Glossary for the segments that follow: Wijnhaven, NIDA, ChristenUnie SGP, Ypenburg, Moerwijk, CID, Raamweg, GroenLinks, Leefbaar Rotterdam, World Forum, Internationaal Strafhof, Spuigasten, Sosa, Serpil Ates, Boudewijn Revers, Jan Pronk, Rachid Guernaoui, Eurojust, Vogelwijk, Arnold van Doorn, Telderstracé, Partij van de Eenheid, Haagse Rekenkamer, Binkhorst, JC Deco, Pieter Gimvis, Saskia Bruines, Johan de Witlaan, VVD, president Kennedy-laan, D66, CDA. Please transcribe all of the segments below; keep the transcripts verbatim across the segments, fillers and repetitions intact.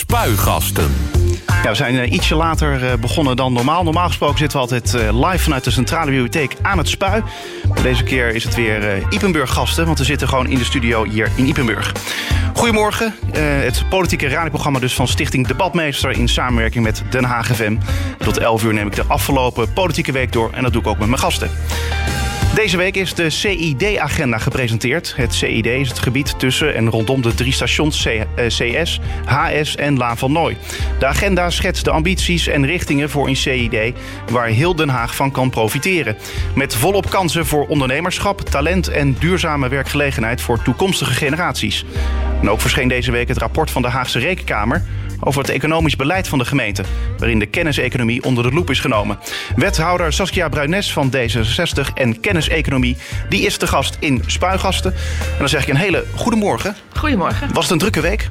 Spuigasten. Ja, we zijn uh, ietsje later uh, begonnen dan normaal. Normaal gesproken zitten we altijd uh, live vanuit de Centrale Bibliotheek aan het Spui. Maar deze keer is het weer uh, Ypenburg gasten, want we zitten gewoon in de studio hier in Ypenburg. Goedemorgen, uh, het politieke radioprogramma dus van Stichting Debatmeester in samenwerking met Den Haag F M. Tot elf uur neem ik de afgelopen politieke week door en dat doe ik ook met mijn gasten. Deze week is de C I D-agenda gepresenteerd. Het C I D is het gebied tussen en rondom de drie stations C S, H S en Laan van Nooy. De agenda schetst de ambities en richtingen voor een C I D waar heel Den Haag van kan profiteren. Met volop kansen voor ondernemerschap, talent en duurzame werkgelegenheid voor toekomstige generaties. En ook verscheen deze week het rapport van de Haagse Rekenkamer over het economisch beleid van de gemeente, waarin de kenniseconomie onder de loep is genomen. Wethouder Saskia Bruines van D zesenzestig en kenniseconomie, die is te gast in Spuigasten. En dan zeg ik een hele goedemorgen. Goedemorgen. Was het een drukke week?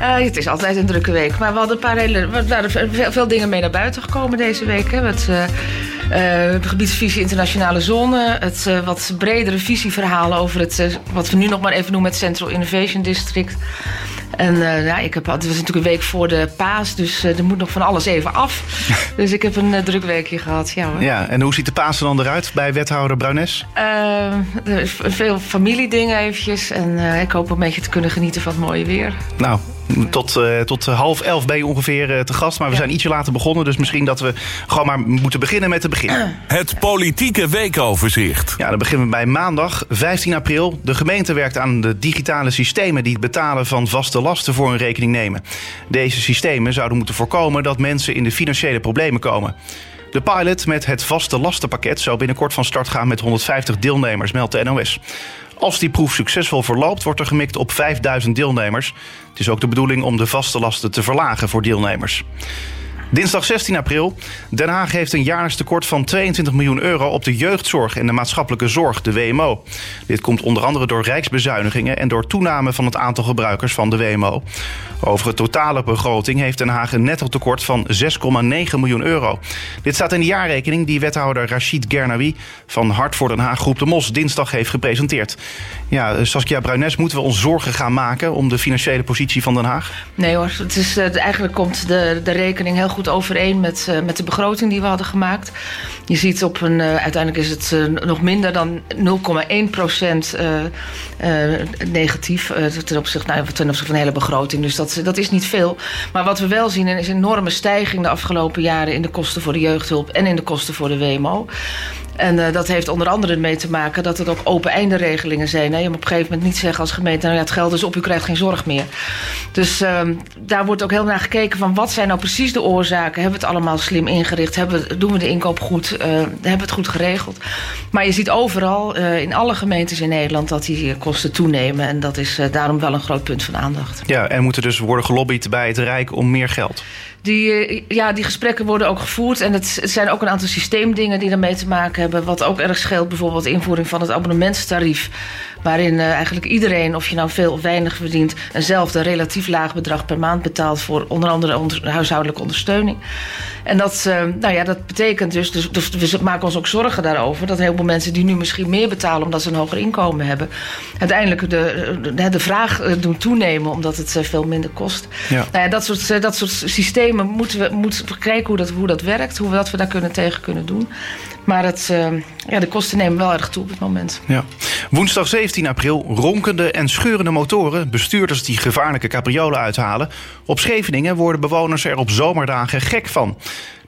Uh, het is altijd een drukke week, maar we hadden een paar hele, we waren veel, veel dingen mee naar buiten gekomen deze week. Hè, met, uh... Uh, gebiedsvisie internationale zone, het uh, wat bredere visieverhalen over het, uh, wat we nu nog maar even noemen, het Central Innovation District. En uh, ja, ik heb, het was natuurlijk een week voor de paas, dus uh, er moet nog van alles even af. Dus ik heb een uh, druk weekje gehad. Ja, hoor. Ja, en hoe ziet de paas er dan eruit bij wethouder Bruines? Uh, er is veel familiedingen eventjes en uh, ik hoop een beetje te kunnen genieten van het mooie weer. Nou, Tot, uh, tot half elf ben je ongeveer uh, te gast. Maar we ja. zijn ietsje later begonnen. Dus misschien dat we gewoon maar moeten beginnen met het begin. Het politieke weekoverzicht. Ja, dan beginnen we bij maandag vijftien april. De gemeente werkt aan de digitale systemen die het betalen van vaste lasten voor hun rekening nemen. Deze systemen zouden moeten voorkomen dat mensen in de financiële problemen komen. De pilot met het vaste lastenpakket zou binnenkort van start gaan met honderdvijftig deelnemers, meldt de N O S. Als die proef succesvol verloopt, wordt er gemikt op vijfduizend deelnemers. Het is ook de bedoeling om de vaste lasten te verlagen voor deelnemers. Dinsdag zestien april. Den Haag heeft een jaarlijks tekort van tweeëntwintig miljoen euro op de jeugdzorg en de maatschappelijke zorg, de W M O. Dit komt onder andere door rijksbezuinigingen en door toename van het aantal gebruikers van de W M O. Over het totale begroting heeft Den Haag een netto tekort van zes komma negen miljoen euro. Dit staat in de jaarrekening die wethouder Rachid Guernaoui van Hart voor Den Haag Groep de Mos dinsdag heeft gepresenteerd. Ja, Saskia Bruines, moeten we ons zorgen gaan maken om de financiële positie van Den Haag? Nee hoor, het is, eigenlijk komt de, de rekening heel goed overeen met, uh, met de begroting die we hadden gemaakt. Je ziet op een, uh, uiteindelijk is het uh, nog minder dan nul komma één procent uh, uh, negatief uh, ten opzichte, nou, ten opzichte van de hele begroting. Dus dat, dat is niet veel. Maar wat we wel zien is een enorme stijging de afgelopen jaren in de kosten voor de jeugdhulp en in de kosten voor de W M O. En uh, dat heeft onder andere mee te maken dat het ook open-einde regelingen zijn. Hè? Je moet op een gegeven moment niet zeggen als gemeente, nou ja, het geld is op, u krijgt geen zorg meer. Dus uh, daar wordt ook heel naar gekeken van wat zijn nou precies de oorzaken. Hebben we het allemaal slim ingericht? Hebben we, doen we de inkoop goed? Uh, hebben we het goed geregeld? Maar je ziet overal, uh, in alle gemeentes in Nederland, dat die kosten toenemen. En dat is uh, daarom wel een groot punt van aandacht. Ja, en moeten dus worden gelobbyd bij het Rijk om meer geld? Die, ja, die gesprekken worden ook gevoerd. En het, het zijn ook een aantal systeemdingen die daarmee te maken hebben. Wat ook erg scheelt, bijvoorbeeld invoering van het abonnementstarief. Waarin uh, eigenlijk iedereen, of je nou veel of weinig verdient, eenzelfde relatief laag bedrag per maand betaalt voor onder andere onder, huishoudelijke ondersteuning. En dat, uh, nou ja, dat betekent dus, dus, dus, we maken ons ook zorgen daarover, dat heel veel mensen die nu misschien meer betalen omdat ze een hoger inkomen hebben, uiteindelijk de, de, de vraag doen toenemen omdat het veel minder kost. Ja. Nou ja, dat soort, dat soort systemen moeten we moeten kijken hoe dat, hoe dat werkt, hoe we dat we daar kunnen, tegen kunnen doen. Maar het, uh, ja, de kosten nemen wel erg toe op het moment. Ja. Woensdag zeventien april, ronkende en scheurende motoren, bestuurders die gevaarlijke capriolen uithalen. Op Scheveningen worden bewoners er op zomerdagen gek van.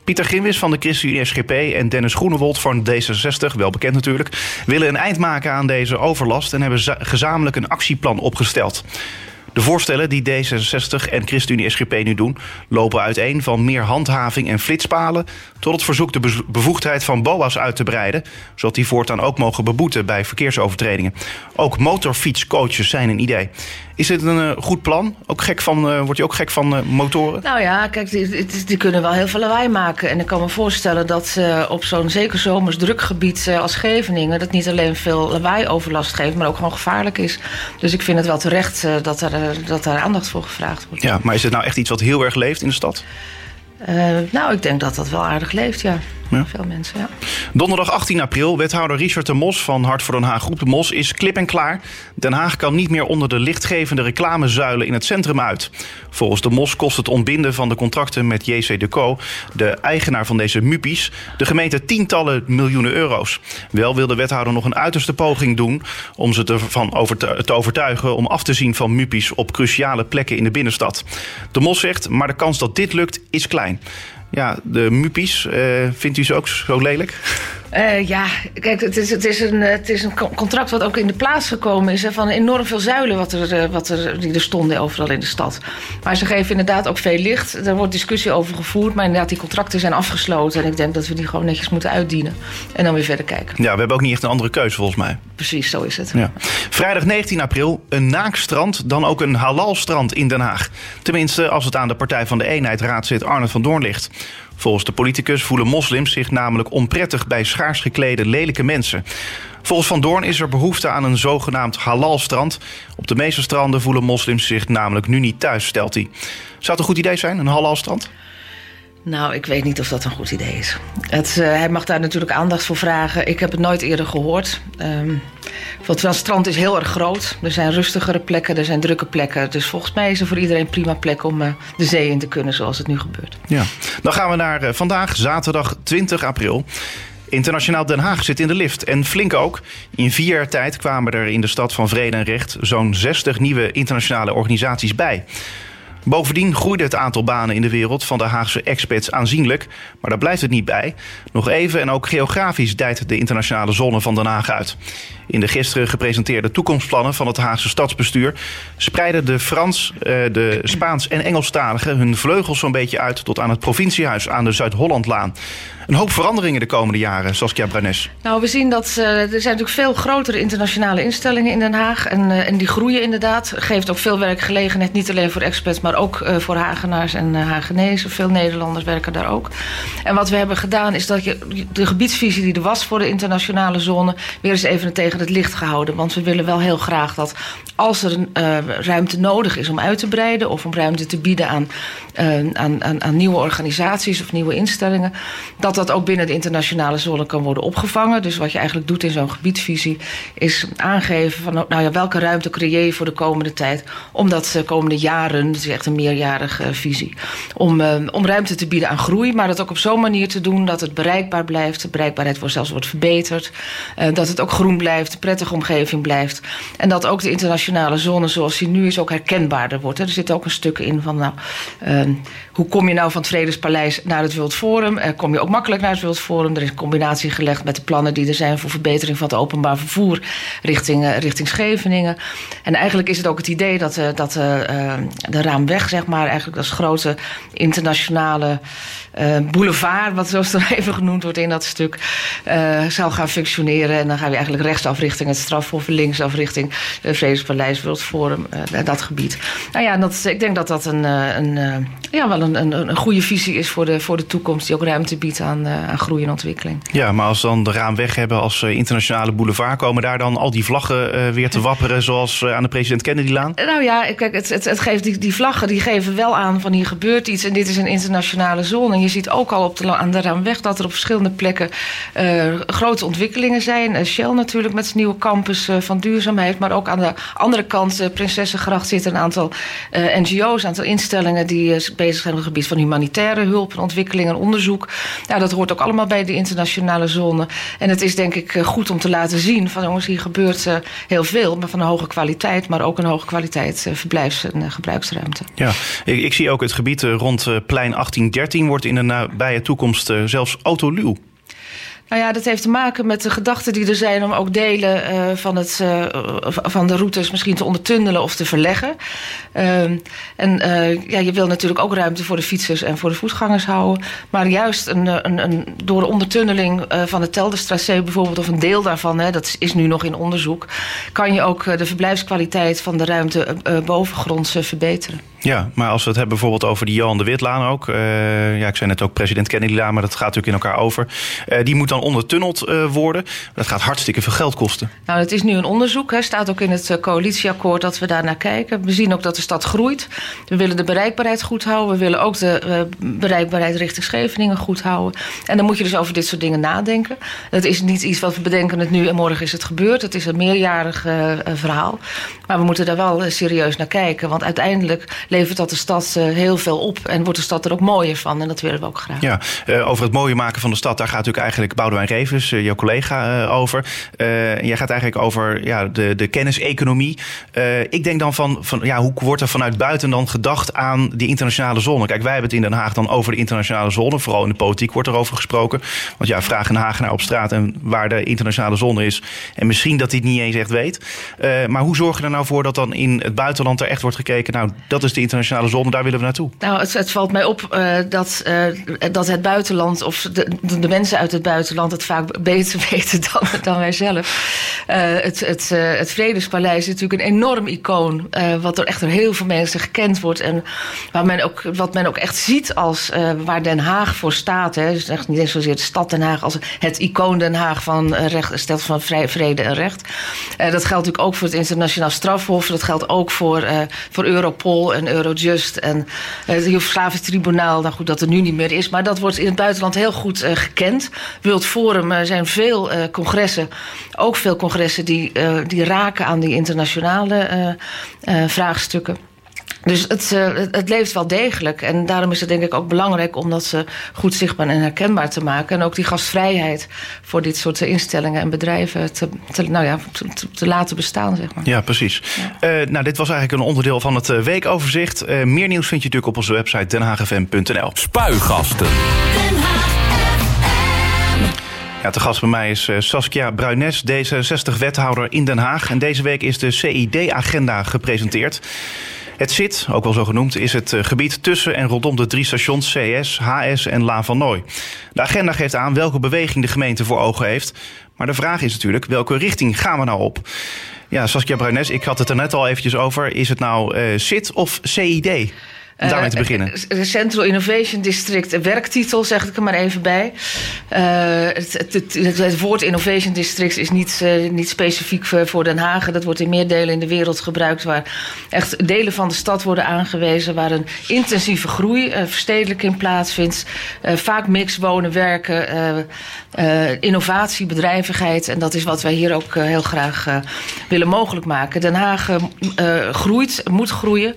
Pieter Gimvis van de ChristenUnie S G P en Dennis Groenewold van D zesenzestig, wel bekend natuurlijk, willen een eind maken aan deze overlast en hebben gezamenlijk een actieplan opgesteld. De voorstellen die D zesenzestig en ChristenUnie S G P nu doen lopen uiteen van meer handhaving en flitspalen tot het verzoek de bevoegdheid van B O A's uit te breiden, zodat die voortaan ook mogen beboeten bij verkeersovertredingen. Ook motorfietscoaches zijn een idee. Is dit een uh, goed plan? Ook gek van, uh, word je ook gek van uh, motoren? Nou ja, kijk, die, die kunnen wel heel veel lawaai maken. En ik kan me voorstellen dat uh, op zo'n zeker zomers druk gebied uh, als Scheveningen dat niet alleen veel lawaai overlast geeft, maar ook gewoon gevaarlijk is. Dus ik vind het wel terecht uh, dat, er, uh, dat daar aandacht voor gevraagd wordt. Ja, maar is het nou echt iets wat heel erg leeft in de stad? Uh, nou, ik denk dat dat wel aardig leeft, ja. ja. Veel mensen, ja. Donderdag achttien april, wethouder Richard de Mos van Hart voor Den Haag Groep de Mos is klip en klaar. Den Haag kan niet meer onder de lichtgevende reclamezuilen in het centrum uit. Volgens de Mos kost het ontbinden van de contracten met J C Deco, de eigenaar van deze MUPI's, de gemeente tientallen miljoenen euro's. Wel wil de wethouder nog een uiterste poging doen om ze ervan over te overtuigen om af te zien van MUPI's op cruciale plekken in de binnenstad. De Mos zegt, maar de kans dat dit lukt is klein. Ja, de MUPI's, uh, vindt u ze ook zo lelijk? Uh, ja, kijk, het is, het, is een, het is een contract wat ook in de plaats gekomen is... Hè, van enorm veel zuilen wat er, wat er, die er stonden overal in de stad. Maar ze geven inderdaad ook veel licht. Daar wordt discussie over gevoerd, maar inderdaad die contracten zijn afgesloten... en ik denk dat we die gewoon netjes moeten uitdienen en dan weer verder kijken. Ja, we hebben ook niet echt een andere keuze volgens mij. Precies, zo is het. Ja. Vrijdag negentien april, een naakstrand, dan ook een halalstrand in Den Haag. Tenminste, als het aan de Partij van de Eenheid raadslid Arnold van Doorn ligt... Volgens de politicus voelen moslims zich namelijk onprettig bij schaars geklede lelijke mensen. Volgens Van Doorn is er behoefte aan een zogenaamd halalstrand. Op de meeste stranden voelen moslims zich namelijk nu niet thuis, stelt hij. Zou het een goed idee zijn, een halalstrand? Nou, ik weet niet of dat een goed idee is. Het, uh, hij mag daar natuurlijk aandacht voor vragen. Ik heb het nooit eerder gehoord. Um, want het strand is heel erg groot. Er zijn rustigere plekken, er zijn drukke plekken. Dus volgens mij is er voor iedereen prima plek om uh, de zee in te kunnen zoals het nu gebeurt. Ja, dan gaan we naar uh, vandaag, zaterdag twintig april. Internationaal Den Haag zit in de lift en flink ook. In vier jaar tijd kwamen er in de stad van Vrede en Recht zo'n zestig nieuwe internationale organisaties bij. Bovendien groeide het aantal banen in de wereld van de Haagse expats aanzienlijk. Maar daar blijft het niet bij. Nog even en ook geografisch dijt de internationale zone van Den Haag uit. In de gisteren gepresenteerde toekomstplannen van het Haagse stadsbestuur... spreiden de Frans, eh, de Spaans en Engelstaligen hun vleugels zo'n beetje uit... tot aan het provinciehuis aan de Zuid-Hollandlaan. Een hoop veranderingen de komende jaren, Saskia Bruines. Nou, we zien dat uh, er zijn natuurlijk veel grotere internationale instellingen in Den Haag. En, uh, en die groeien inderdaad. Geeft ook veel werkgelegenheid, niet alleen voor expats... maar ook uh, voor Hagenaars en uh, Hagenezen. Veel Nederlanders werken daar ook. En wat we hebben gedaan is dat je de gebiedsvisie die er was... voor de internationale zone weer eens even tegen het licht gehouden. Want we willen wel heel graag dat als er uh, ruimte nodig is om uit te breiden... of om ruimte te bieden aan, uh, aan, aan, aan nieuwe organisaties of nieuwe instellingen... dat dat ook binnen de internationale zone kan worden opgevangen. Dus wat je eigenlijk doet in zo'n gebiedsvisie... is aangeven van nou ja, welke ruimte creëer je voor de komende tijd... om dat de komende jaren, dat is echt een meerjarige visie... Om, uh, om ruimte te bieden aan groei, maar dat ook op zo'n manier te doen... dat het bereikbaar blijft, de bereikbaarheid wordt zelfs wordt verbeterd... Uh, dat het ook groen blijft, een prettige omgeving blijft... en dat ook de internationale zone zoals die nu is ook herkenbaarder wordt. Hè. Er zit ook een stuk in van nou, uh, hoe kom je nou van het Vredespaleis naar het World Forum... Uh, kom je ook makkelijk naar het World Forum. Er is een combinatie gelegd met de plannen die er zijn... voor verbetering van het openbaar vervoer richting, richting Scheveningen. En eigenlijk is het ook het idee dat, dat uh, de Raamweg... zeg maar eigenlijk als grote internationale uh, boulevard... wat zoals er even genoemd wordt in dat stuk... Uh, zou gaan functioneren. En dan gaan we eigenlijk rechtsaf richting het Strafhof... linksaf richting het Vredespaleis, World Forum, uh, dat gebied. Nou ja, dat, ik denk dat dat een, een, ja, wel een, een, een goede visie is voor de, voor de toekomst... die ook ruimte biedt Aan, uh, aan groei en ontwikkeling. Ja, maar als dan de Raamweg hebben als uh, internationale boulevard... komen daar dan al die vlaggen uh, weer te wapperen... zoals uh, aan de president Kennedylaan? Nou ja, kijk, het, het, het geeft die, die vlaggen die geven wel aan van hier gebeurt iets... en dit is een internationale zone. En je ziet ook al op de, aan de Raamweg dat er op verschillende plekken... Uh, grote ontwikkelingen zijn. Uh, Shell natuurlijk met zijn nieuwe campus uh, van duurzaamheid... maar ook aan de andere kant, uh, Prinsessengracht... zitten een aantal uh, N G O's, een aantal instellingen... die uh, bezig zijn op het gebied van humanitaire hulp... en ontwikkeling en onderzoek... Ja, dat hoort ook allemaal bij de internationale zone. En het is denk ik goed om te laten zien... van jongens, hier gebeurt uh, heel veel... maar van een hoge kwaliteit, maar ook een hoge kwaliteit... Uh, verblijfs- en uh, gebruiksruimte. Ja, ik, ik zie ook het gebied uh, rond uh, plein achttien dertien... wordt in de nabije toekomst uh, zelfs autoluw. Nou ja, dat heeft te maken met de gedachten die er zijn... om ook delen uh, van, het, uh, van de routes misschien te ondertunnelen of te verleggen. Uh, en uh, ja, je wil natuurlijk ook ruimte voor de fietsers en voor de voetgangers houden. Maar juist een, een, een, door de ondertunneling uh, van de Telderstracé bijvoorbeeld... of een deel daarvan, hè, dat is nu nog in onderzoek... kan je ook de verblijfskwaliteit van de ruimte uh, bovengronds uh, verbeteren. Ja, maar als we het hebben bijvoorbeeld over die Johan de Witlaan ook. Uh, ja, ik zei net ook president Kennedy-laan, maar dat gaat natuurlijk in elkaar over. Uh, die moet dan ondertunneld uh, worden. Dat gaat hartstikke veel geld kosten. Nou, het is nu een onderzoek. Hè. Staat ook in het coalitieakkoord dat we daar naar kijken. We zien ook dat de stad groeit. We willen de bereikbaarheid goed houden. We willen ook de uh, bereikbaarheid richting Scheveningen goed houden. En dan moet je dus over dit soort dingen nadenken. Dat is niet iets wat we bedenken het nu en morgen is het gebeurd. Het is een meerjarig uh, verhaal. Maar we moeten daar wel uh, serieus naar kijken. Want uiteindelijk levert dat de stad heel veel op en wordt de stad er ook mooier van. En dat willen we ook graag. Ja, over het mooier maken van de stad, daar gaat natuurlijk eigenlijk Boudewijn Revers, jouw collega, over. Uh, jij gaat eigenlijk over ja, de, de kenniseconomie. Uh, ik denk dan van, van ja, hoe wordt er vanuit buiten dan gedacht aan die internationale zone? Kijk, wij hebben het in Den Haag dan over de internationale zone. Vooral in de politiek wordt er over gesproken. Want ja, vraag een Hagenaar op straat en waar de internationale zone is. En misschien dat hij het niet eens echt weet. Uh, maar hoe zorg je er nou voor dat dan in het buitenland er echt wordt gekeken, nou, dat is de internationale zone, daar willen we naartoe. Nou, het, het valt mij op uh, dat, uh, dat het buitenland of de, de mensen uit het buitenland het vaak beter weten dan, dan wij zelf. Uh, het, het, uh, het Vredespaleis is natuurlijk een enorm icoon, uh, wat door echt door heel veel mensen gekend wordt en waar men ook, wat men ook echt ziet als uh, waar Den Haag voor staat. Hè. Dus echt niet eens zozeer de stad Den Haag als het icoon Den Haag van uh, recht, stelt van vrij, vrede en recht. Uh, dat geldt natuurlijk ook voor het internationaal strafhof. Dat geldt ook voor, uh, voor Europol en Eurojust en het Joegoslavisch tribunaal, nou goed, dat er nu niet meer is. Maar dat wordt in het buitenland heel goed uh, gekend. World Forum uh, zijn veel uh, congressen, ook veel congressen die, uh, die raken aan die internationale uh, uh, vraagstukken. Dus het, uh, het leeft wel degelijk. En daarom is het denk ik ook belangrijk om dat ze goed zichtbaar en herkenbaar te maken. En ook die gastvrijheid voor dit soort instellingen en bedrijven te, te, nou ja, te, te laten bestaan, zeg maar. Ja, precies. Ja. Uh, nou, dit was eigenlijk een onderdeel van het weekoverzicht. Uh, meer nieuws vind je natuurlijk op onze website den haag f m punt n l. Spuigasten. Ja, te gast bij mij is Saskia Bruines, D zesenzestig-wethouder in Den Haag. En deze week is de C I D-agenda gepresenteerd. Het C I D, ook wel zo genoemd, is het gebied tussen en rondom de drie stations C S, H S en Laan van Nooy. De agenda geeft aan welke beweging de gemeente voor ogen heeft. Maar de vraag is natuurlijk, welke richting gaan we nou op? Ja, Saskia Bruines, ik had het er net al eventjes over. Is het nou uh, C I D of C I D? Om daarmee te beginnen. Uh, Central Innovation District, werktitel zeg ik er maar even bij. Uh, het, het, het, het woord Innovation District is niet, uh, niet specifiek voor Den Haag. Dat wordt in meer delen in de wereld gebruikt, waar echt delen van de stad worden aangewezen, waar een intensieve groei, uh, verstedelijking plaatsvindt. Uh, vaak mix wonen, werken, uh, uh, innovatie, bedrijvigheid. En dat is wat wij hier ook uh, heel graag uh, willen mogelijk maken. Den Haag uh, uh, groeit, moet groeien.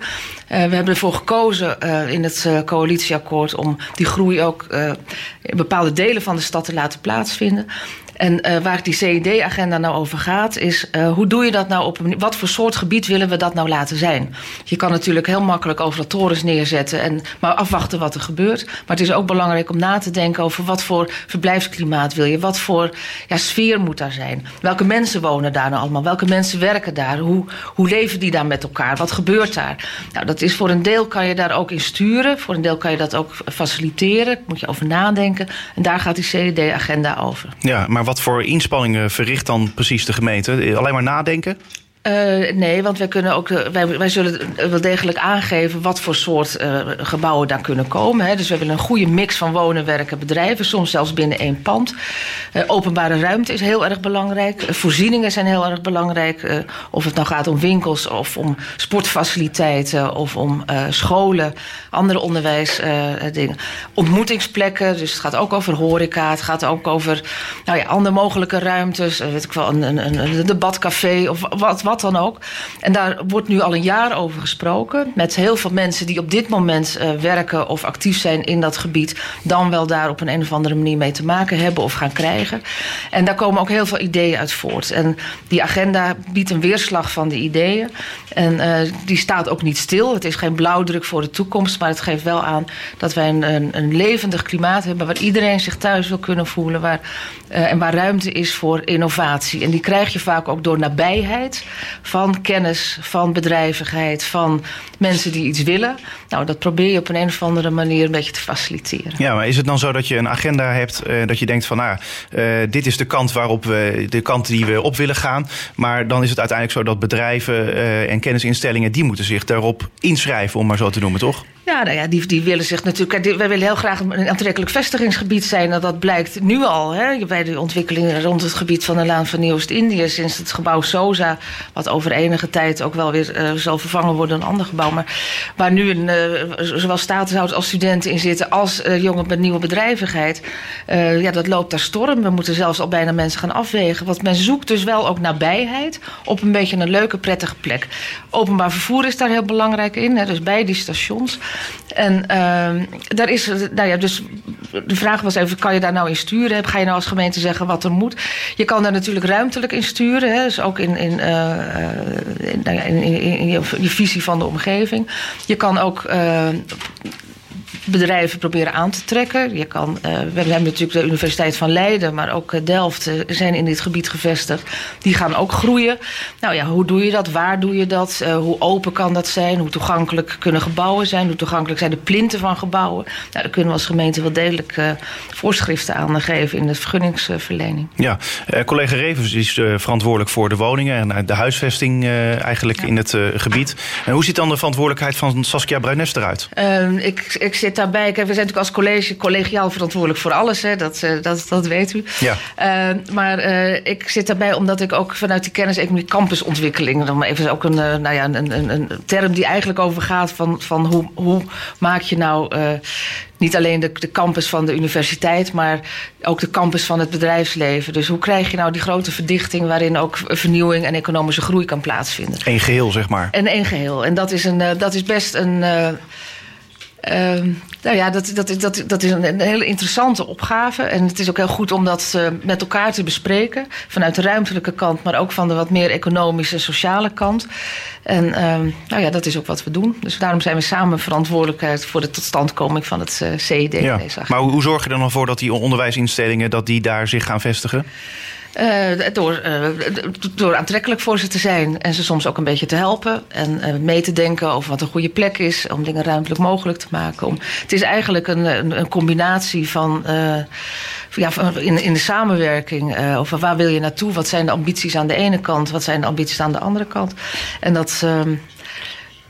Uh, we hebben ervoor gekozen uh, in het uh, coalitieakkoord om die groei ook uh, in bepaalde delen van de stad te laten plaatsvinden. En uh, waar die C I D-agenda nou over gaat, is uh, hoe doe je dat nou op een, wat voor soort gebied willen we dat nou laten zijn? Je kan natuurlijk heel makkelijk overal torens neerzetten en maar afwachten wat er gebeurt. Maar het is ook belangrijk om na te denken over wat voor verblijfsklimaat wil je? Wat voor ja, sfeer moet daar zijn? Welke mensen wonen daar nou allemaal? Welke mensen werken daar? Hoe, hoe leven die daar met elkaar? Wat gebeurt daar? Nou, dat is voor een deel kan je daar ook in sturen. Voor een deel kan je dat ook faciliteren. Daar moet je over nadenken. En daar gaat die C I D-agenda over. Ja, maar wat voor inspanningen verricht dan precies de gemeente? Alleen maar nadenken? Uh, nee, want wij, kunnen ook, wij, wij zullen wel degelijk aangeven wat voor soort uh, gebouwen daar kunnen komen. Hè. Dus we willen een goede mix van wonen, werken, bedrijven. Soms zelfs binnen één pand. Uh, openbare ruimte is heel erg belangrijk. Uh, voorzieningen zijn heel erg belangrijk. Uh, of het nou gaat om winkels of om sportfaciliteiten of om uh, scholen. Andere onderwijsdingen. Uh, Ontmoetingsplekken. Dus het gaat ook over horeca. Het gaat ook over nou ja, andere mogelijke ruimtes. Uh, weet ik wel, een, een, een debatcafé of wat, wat dan ook. En daar wordt nu al een jaar over gesproken. Met heel veel mensen die op dit moment uh, werken of actief zijn in dat gebied. Dan wel daar op een, een of andere manier mee te maken hebben of gaan krijgen. En daar komen ook heel veel ideeën uit voort. En die agenda biedt een weerslag van de ideeën. En uh, die staat ook niet stil. Het is geen blauwdruk voor de toekomst. Maar het geeft wel aan dat wij een, een, een levendig klimaat hebben. Waar iedereen zich thuis wil kunnen voelen. Waar, uh, en waar ruimte is voor innovatie. En die krijg je vaak ook door nabijheid. van kennis, van bedrijvigheid, van mensen die iets willen. Nou, dat probeer je op een, een of andere manier een beetje te faciliteren. Ja, maar is het dan zo dat je een agenda hebt, uh, dat je denkt van, nou, uh, dit is de kant waarop we, de kant die we op willen gaan, maar dan is het uiteindelijk zo dat bedrijven uh, en kennisinstellingen, die moeten zich daarop inschrijven, om maar zo te noemen, toch? Ja, nou ja, die, die willen zich natuurlijk... Die, wij willen heel graag een aantrekkelijk vestigingsgebied zijn. Nou, dat blijkt nu al, hè, bij de ontwikkelingen rond het gebied van de Laan van Nieuw-Oost-Indië, sinds het gebouw SOSA, wat over enige tijd ook wel weer uh, zal vervangen worden door een ander gebouw, maar waar nu een, uh, zowel statushouders als studenten in zitten, als uh, jongen met nieuwe bedrijvigheid. Uh, ja, dat loopt daar storm. We moeten zelfs al bijna mensen gaan afwegen. Want men zoekt dus wel ook nabijheid op een beetje een leuke, prettige plek. Openbaar vervoer is daar heel belangrijk in, hè, dus bij die stations. En uh, daar is, nou ja, dus de vraag was even, kan je daar nou in sturen? Ga je nou als gemeente zeggen wat er moet? Je kan daar natuurlijk ruimtelijk in sturen. Hè? Dus ook in, in, uh, in, nou ja, in, in, in je, je visie van de omgeving. Je kan ook Uh, bedrijven proberen aan te trekken. Je kan, uh, we hebben natuurlijk de Universiteit van Leiden, maar ook Delft uh, zijn in dit gebied gevestigd. Die gaan ook groeien. Nou ja, hoe doe je dat? Waar doe je dat? Uh, hoe open kan dat zijn? Hoe toegankelijk kunnen gebouwen zijn? Hoe toegankelijk zijn de plinten van gebouwen? Nou, daar kunnen we als gemeente wel degelijk uh, voorschriften aan geven in de vergunningsverlening. Ja, uh, collega Revers is uh, verantwoordelijk voor de woningen en de huisvesting uh, eigenlijk ja. in het uh, gebied. En hoe ziet dan de verantwoordelijkheid van Saskia Bruines eruit? Uh, ik, ik zit daarbij. Kijk, we zijn natuurlijk als college collegiaal verantwoordelijk voor alles. Hè. Dat, dat, dat weet u. Ja. Uh, maar uh, ik zit daarbij omdat ik ook vanuit die kennis-economie campusontwikkeling, dan even ook een, uh, nou ja, een, een, een term die eigenlijk over gaat van, van hoe, hoe maak je nou Uh, niet alleen de, de campus van de universiteit, maar ook de campus van het bedrijfsleven. Dus hoe krijg je nou die grote verdichting waarin ook vernieuwing en economische groei kan plaatsvinden? Eén geheel, zeg maar. En één geheel. En dat is, een, uh, dat is best een Uh, Uh, nou ja, dat, dat, dat, dat is een, een hele interessante opgave. En het is ook heel goed om dat uh, met elkaar te bespreken. Vanuit de ruimtelijke kant, maar ook van de wat meer economische, sociale kant. En uh, nou ja, dat is ook wat we doen. Dus daarom zijn we samen verantwoordelijk voor de totstandkoming van het uh, C I D. Ja. Maar hoe zorg je er dan voor dat die onderwijsinstellingen, dat die daar zich gaan vestigen? Uh, door, uh, door aantrekkelijk voor ze te zijn en ze soms ook een beetje te helpen en uh, mee te denken over wat een goede plek is, om dingen ruimtelijk mogelijk te maken. Om, het is eigenlijk een, een, een combinatie van, uh, ja, van in, in de samenwerking uh, over waar wil je naartoe, wat zijn de ambities aan de ene kant, wat zijn de ambities aan de andere kant. En dat Uh,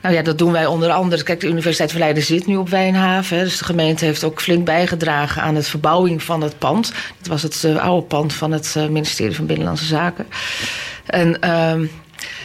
Nou ja, dat doen wij onder andere. Kijk, de Universiteit van Leiden zit nu op Wijnhaven. Hè, dus de gemeente heeft ook flink bijgedragen aan het verbouwing van het pand. Dat was het uh, oude pand van het uh, ministerie van Binnenlandse Zaken. En uh,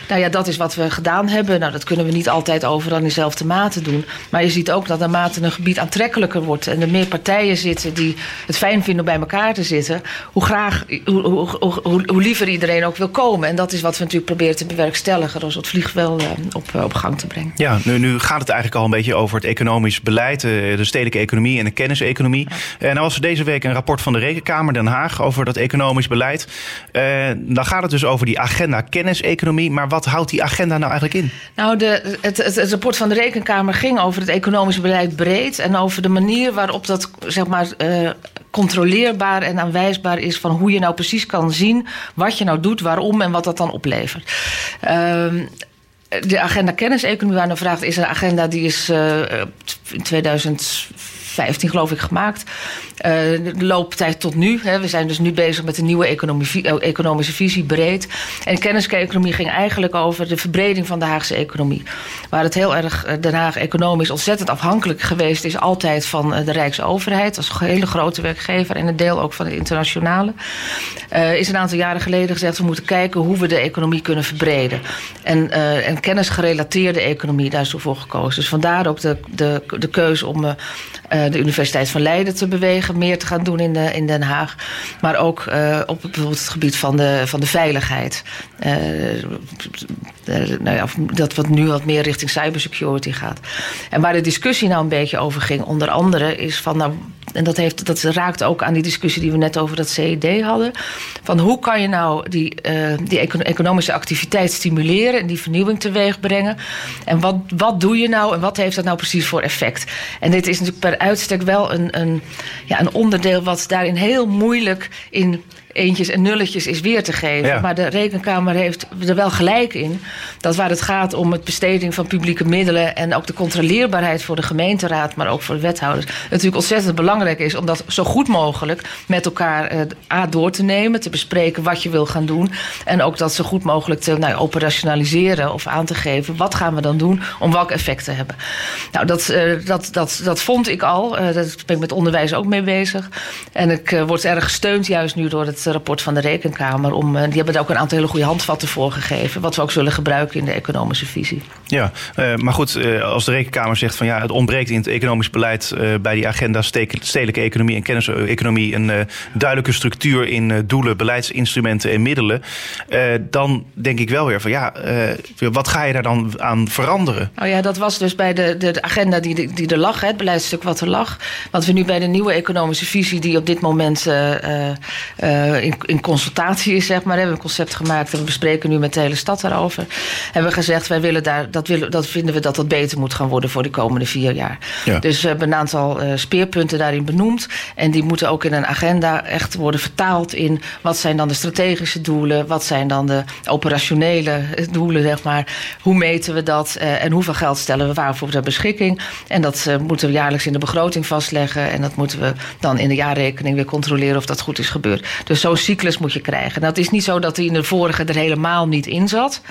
nou ja, dat is wat we gedaan hebben. Nou, dat kunnen we niet altijd overal in dezelfde mate doen. Maar je ziet ook dat naarmate een gebied aantrekkelijker wordt en er meer partijen zitten die het fijn vinden om bij elkaar te zitten, hoe graag, hoe, hoe, hoe, hoe liever iedereen ook wil komen. En dat is wat we natuurlijk proberen te bewerkstelligen, door zo'n vliegwiel op, op gang te brengen. Ja, nu, nu gaat het eigenlijk al een beetje over het economisch beleid, de stedelijke economie en de kenniseconomie. Ja. En nou was er deze week een rapport van de Rekenkamer Den Haag over dat economisch beleid. Uh, dan gaat het dus over die agenda kenniseconomie, maar wat Wat houdt die agenda nou eigenlijk in? Nou, de, het, het, het rapport van de Rekenkamer ging over het economisch beleid breed en over de manier waarop dat, zeg maar, Uh, controleerbaar en aanwijsbaar is van hoe je nou precies kan zien wat je nou doet, waarom en wat dat dan oplevert. Uh, de agenda kenniseconomie waar naar vraagt is een agenda die is uh, in tweeduizend vijftien geloof ik gemaakt. Uh, de looptijd tot nu. Hè. We zijn dus nu bezig met een nieuwe economie, economische visie breed. En kenniseconomie ging eigenlijk over de verbreding van de Haagse economie. Waar het heel erg uh, Den Haag economisch ontzettend afhankelijk geweest is altijd van uh, de Rijksoverheid. Als een hele grote werkgever en een deel ook van de internationale. Uh, is een aantal jaren geleden gezegd we moeten kijken hoe we de economie kunnen verbreden. En, uh, en kennisgerelateerde economie, daar is voor gekozen. Dus vandaar ook de, de, de keuze om Uh, de Universiteit van Leiden te bewegen, meer te gaan doen in, de, in Den Haag. Maar ook uh, op bijvoorbeeld het gebied van de, van de veiligheid. Uh, uh, nou ja, dat wat nu wat meer richting cybersecurity gaat. En waar de discussie nou een beetje over ging, onder andere, is van nou, en dat, heeft, dat raakt ook aan die discussie die we net over dat C I D hadden. Van hoe kan je nou die, uh, die econ- economische activiteit stimuleren en die vernieuwing teweeg brengen? En wat, wat doe je nou en wat heeft dat nou precies voor effect? En dit is natuurlijk per uitstek wel een, een, ja, een onderdeel wat daarin heel moeilijk in eentjes en nulletjes is weer te geven. Ja. Maar de Rekenkamer heeft er wel gelijk in dat waar het gaat om het besteding van publieke middelen en ook de controleerbaarheid voor de gemeenteraad, maar ook voor de wethouders, natuurlijk ontzettend belangrijk is om dat zo goed mogelijk met elkaar uh, a, door te nemen, te bespreken wat je wil gaan doen en ook dat zo goed mogelijk te nou, operationaliseren of aan te geven wat gaan we dan doen om welk effect te hebben. Nou, dat, uh, dat, dat, dat vond ik al. Uh, daar ben ik met onderwijs ook mee bezig. En ik uh, word erg gesteund juist nu door het rapport van de Rekenkamer. Om, die hebben daar ook een aantal hele goede handvatten voor gegeven, wat we ook zullen gebruiken in de economische visie. Ja, uh, maar goed, uh, als de Rekenkamer zegt van ja, het ontbreekt in het economisch beleid uh, bij die agenda stedelijke economie en kenniseconomie een uh, duidelijke structuur in uh, doelen, beleidsinstrumenten en middelen. Uh, dan denk ik wel weer van ja, uh, wat ga je daar dan aan veranderen? Nou ja, dat was dus bij de, de, de agenda die, de, die er lag, hè, het beleidstuk wat er lag. Wat we nu bij de nieuwe economische visie die op dit moment uh, uh, In, in consultatie is, zeg maar. Hebben we een concept gemaakt en we bespreken nu met de hele stad daarover. Hebben we gezegd, wij willen daar, dat, willen, dat vinden we dat dat beter moet gaan worden voor de komende vier jaar. Ja. Dus we hebben een aantal uh, speerpunten daarin benoemd. En die moeten ook in een agenda echt worden vertaald in wat zijn dan de strategische doelen, wat zijn dan de operationele doelen, zeg maar. Hoe meten we dat uh, en hoeveel geld stellen we waarvoor ter beschikking. En dat uh, moeten we jaarlijks in de begroting vastleggen en dat moeten we dan in de jaarrekening weer controleren of dat goed is gebeurd. Dus zo'n cyclus moet je krijgen. Nou, het is niet zo dat hij in de vorige er helemaal niet in zat,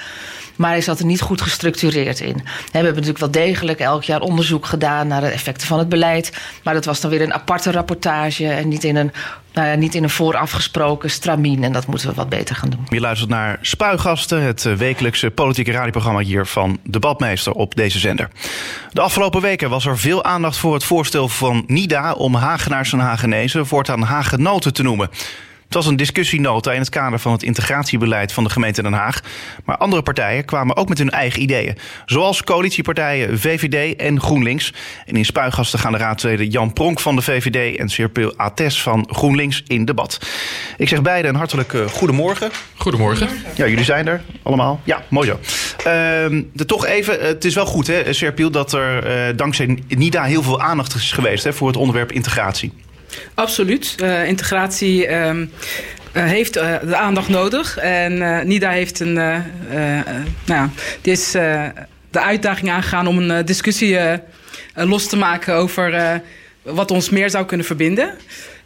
maar hij zat er niet goed gestructureerd in. We hebben natuurlijk wel degelijk elk jaar onderzoek gedaan naar de effecten van het beleid, maar dat was dan weer een aparte rapportage en niet in een, nou ja, niet in een voorafgesproken stramien. En dat moeten we wat beter gaan doen. Je luistert naar Spuigasten, het wekelijkse politieke radioprogramma hier van Debatmeester op deze zender. De afgelopen weken was er veel aandacht voor het voorstel van NIDA om Hagenaars en Hagenezen voortaan Hagenoten te noemen. Het was een discussienota in het kader van het integratiebeleid van de gemeente Den Haag. Maar andere partijen kwamen ook met hun eigen ideeën. Zoals coalitiepartijen V V D en GroenLinks. En in Spuigasten gaan de raadsleden Jan Pronk van de V V D en Serpil Ates van GroenLinks in debat. Ik zeg beiden een hartelijk goedemorgen. Goedemorgen. Ja, jullie zijn er allemaal. Ja, mooi zo. Uh, de, toch even, het is wel goed hè, Serpil, dat er uh, dankzij NIDA heel veel aandacht is geweest hè, voor het onderwerp integratie. Absoluut. Uh, integratie um, uh, heeft uh, de aandacht nodig. En uh, NIDA heeft een, uh, uh, uh, nou, die is uh, de uitdaging aangegaan om een uh, discussie uh, uh, los te maken over uh, wat ons meer zou kunnen verbinden.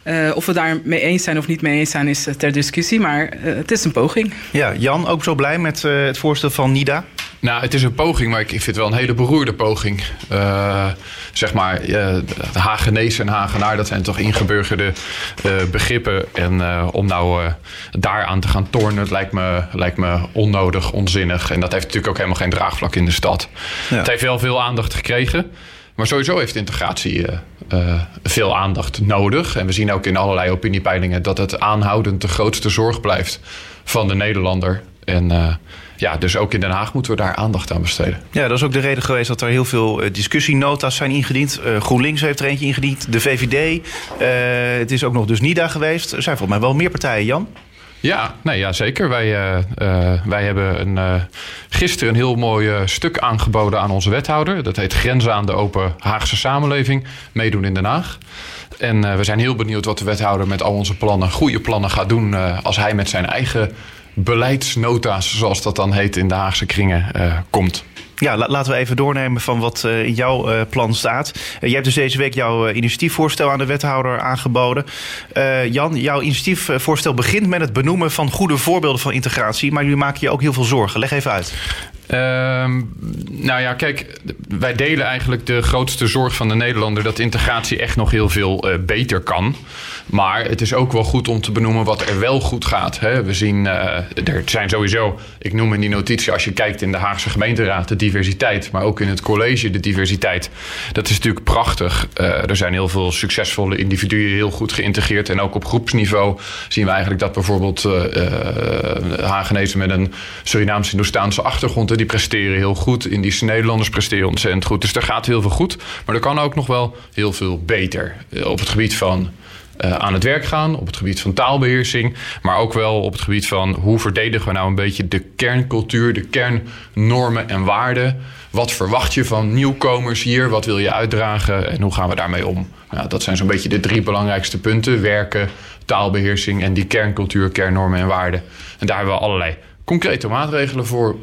Uh, of we daar mee eens zijn of niet mee eens zijn is uh, ter discussie. Maar uh, het is een poging. Ja, Jan, ook zo blij met uh, het voorstel van NIDA? Nou, het is een poging, maar ik vind het wel een hele beroerde poging. Uh, zeg maar, uh, Hagenees en Hagenaar, dat zijn toch ingeburgerde uh, begrippen. En uh, om nou uh, daaraan te gaan tornen, dat lijkt me, lijkt me onnodig, onzinnig. En dat heeft natuurlijk ook helemaal geen draagvlak in de stad. Ja. Het heeft wel veel aandacht gekregen. Maar sowieso heeft integratie uh, uh, veel aandacht nodig. En we zien ook in allerlei opiniepeilingen dat het aanhoudend de grootste zorg blijft van de Nederlander. En uh, ja, dus ook in Den Haag moeten we daar aandacht aan besteden. Ja, dat is ook de reden geweest dat er heel veel discussienota's zijn ingediend. Uh, GroenLinks heeft er eentje ingediend, de V V D. Uh, het is ook nog dus NIDA geweest. Er zijn volgens mij wel meer partijen, Jan. Ja, nee, ja, zeker. Wij, uh, uh, wij hebben een, uh, gisteren een heel mooi uh, stuk aangeboden aan onze wethouder. Dat heet Grenzen aan de open Haagse samenleving. Meedoen in Den Haag. En uh, we zijn heel benieuwd wat de wethouder met al onze plannen, goede plannen gaat doen uh, als hij met zijn eigen beleidsnota's, zoals dat dan heet, in de Haagse kringen uh, komt. Ja, la- laten we even doornemen van wat uh, in jouw uh, plan staat. Uh, jij hebt dus deze week jouw uh, initiatiefvoorstel aan de wethouder aangeboden. Uh, Jan, jouw initiatiefvoorstel begint met het benoemen van goede voorbeelden van integratie, maar jullie maken je ook heel veel zorgen. Leg even uit. Uh, nou ja, kijk, wij delen eigenlijk de grootste zorg van de Nederlander dat integratie echt nog heel veel uh, beter kan. Maar het is ook wel goed om te benoemen wat er wel goed gaat. Hè. We zien, uh, er zijn sowieso, ik noem in die notitie, als je kijkt in de Haagse gemeenteraad, de diversiteit, maar ook in het college de diversiteit. Dat is natuurlijk prachtig. Uh, er zijn heel veel succesvolle individuen heel goed geïntegreerd. En ook op groepsniveau zien we eigenlijk dat bijvoorbeeld uh, uh, Hagenezen met een Surinaams-Hindoestaanse achtergrond, die presteren heel goed. Indische Nederlanders presteren ontzettend goed. Dus er gaat heel veel goed. Maar er kan ook nog wel heel veel beter. Op het gebied van uh, aan het werk gaan. Op het gebied van taalbeheersing. Maar ook wel op het gebied van hoe verdedigen we nou een beetje de kerncultuur, de kernnormen en waarden. Wat verwacht je van nieuwkomers hier? Wat wil je uitdragen? En hoe gaan we daarmee om? Nou, dat zijn zo'n beetje de drie belangrijkste punten. Werken, taalbeheersing en die kerncultuur, kernnormen en waarden. En daar hebben we allerlei concrete maatregelen voor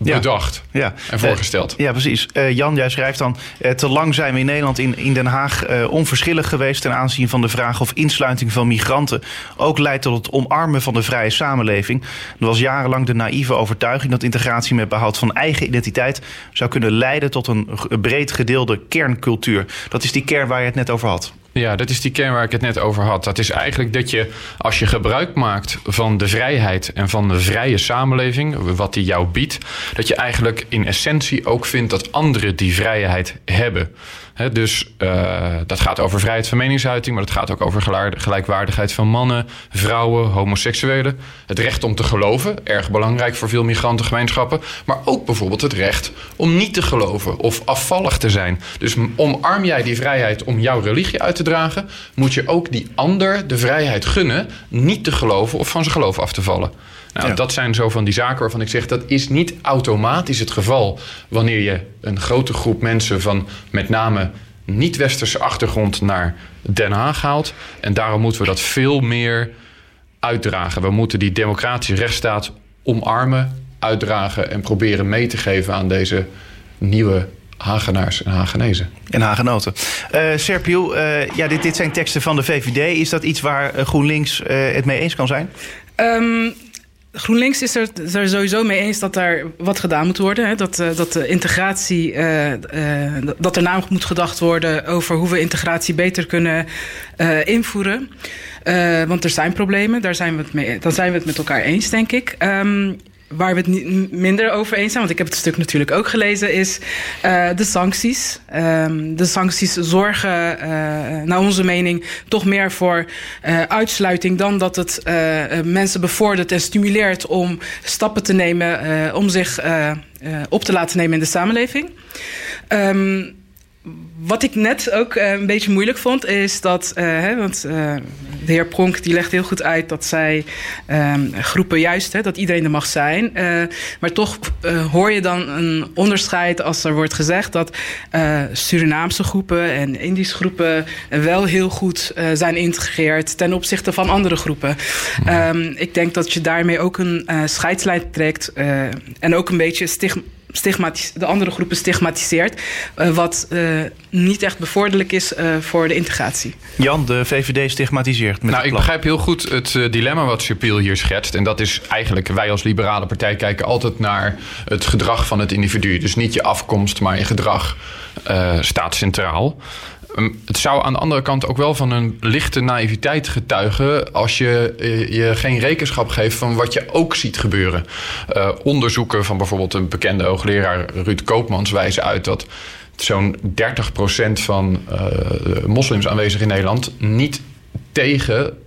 bedacht ja, ja. en voorgesteld. Uh, ja, precies. Uh, Jan, jij schrijft dan... Uh, te lang zijn we in Nederland in, in Den Haag uh, onverschillig geweest ten aanzien van de vraag of insluiting van migranten ook leidt tot het omarmen van de vrije samenleving. Er was jarenlang de naïeve overtuiging dat integratie met behoud van eigen identiteit zou kunnen leiden tot een breed gedeelde kerncultuur. Dat is die kern waar je het net over had. Ja, dat is die kern waar ik het net over had. Dat is eigenlijk dat je, als je gebruik maakt van de vrijheid en van de vrije samenleving, wat die jou biedt, dat je eigenlijk in essentie ook vindt dat anderen die vrijheid hebben. He, dus uh, dat gaat over vrijheid van meningsuiting, maar dat gaat ook over gelijkwaardigheid van mannen, vrouwen, homoseksuelen. Het recht om te geloven, erg belangrijk voor veel migrantengemeenschappen. Maar ook bijvoorbeeld het recht om niet te geloven of afvallig te zijn. Dus omarm jij die vrijheid om jouw religie uit te dragen, moet je ook die ander de vrijheid gunnen niet te geloven of van zijn geloof af te vallen. Nou, ja. Dat zijn zo van die zaken waarvan ik zeg, dat is niet automatisch het geval wanneer je een grote groep mensen van met name niet-westerse achtergrond naar Den Haag haalt. En daarom moeten we dat veel meer uitdragen. We moeten die democratische rechtsstaat omarmen, uitdragen en proberen mee te geven aan deze nieuwe Hagenaars en Hagenezen. En Hagenoten. Uh, Serpil, uh, ja, dit, dit zijn teksten van de V V D. Is dat iets waar GroenLinks uh, het mee eens kan zijn? Um... GroenLinks is er, is er sowieso mee eens dat er wat gedaan moet worden. Hè? Dat, uh, dat de integratie, uh, uh, dat er namelijk moet gedacht worden over hoe we integratie beter kunnen uh, invoeren. Uh, want er zijn problemen, daar zijn we het mee, dan zijn we het met elkaar eens, denk ik. Um, Waar we het niet minder over eens zijn, want ik heb het stuk natuurlijk ook gelezen, is uh, de sancties. Um, de sancties zorgen, uh, naar onze mening, toch meer voor uh, uitsluiting dan dat het uh, mensen bevordert en stimuleert om stappen te nemen, uh, om zich uh, uh, op te laten nemen in de samenleving. Um, Wat ik net ook een beetje moeilijk vond, is dat, uh, hè, want uh, de heer Pronk die legt heel goed uit dat zij um, groepen juist, hè, dat iedereen er mag zijn. Uh, maar toch uh, hoor je dan een onderscheid als er wordt gezegd dat uh, Surinaamse groepen en Indische groepen wel heel goed uh, zijn geïntegreerd ten opzichte van andere groepen. Um, ik denk dat je daarmee ook een uh, scheidslijn trekt uh, en ook een beetje stigma. Stigmatis- de andere groepen stigmatiseert. Uh, wat uh, niet echt bevorderlijk is uh, voor de integratie. Jan, de V V D stigmatiseert. Met nou, ik begrijp heel goed het uh, dilemma wat Serpil hier schetst. En dat is eigenlijk, wij als liberale partij kijken altijd naar het gedrag van het individu. Dus niet je afkomst, maar je gedrag uh, staat centraal. Het zou aan de andere kant ook wel van een lichte naïviteit getuigen als je je geen rekenschap geeft van wat je ook ziet gebeuren. Uh, onderzoeken van bijvoorbeeld een bekende hoogleraar Ruud Koopmans wijzen uit dat zo'n dertig procent van uh, moslims aanwezig in Nederland niet tegen,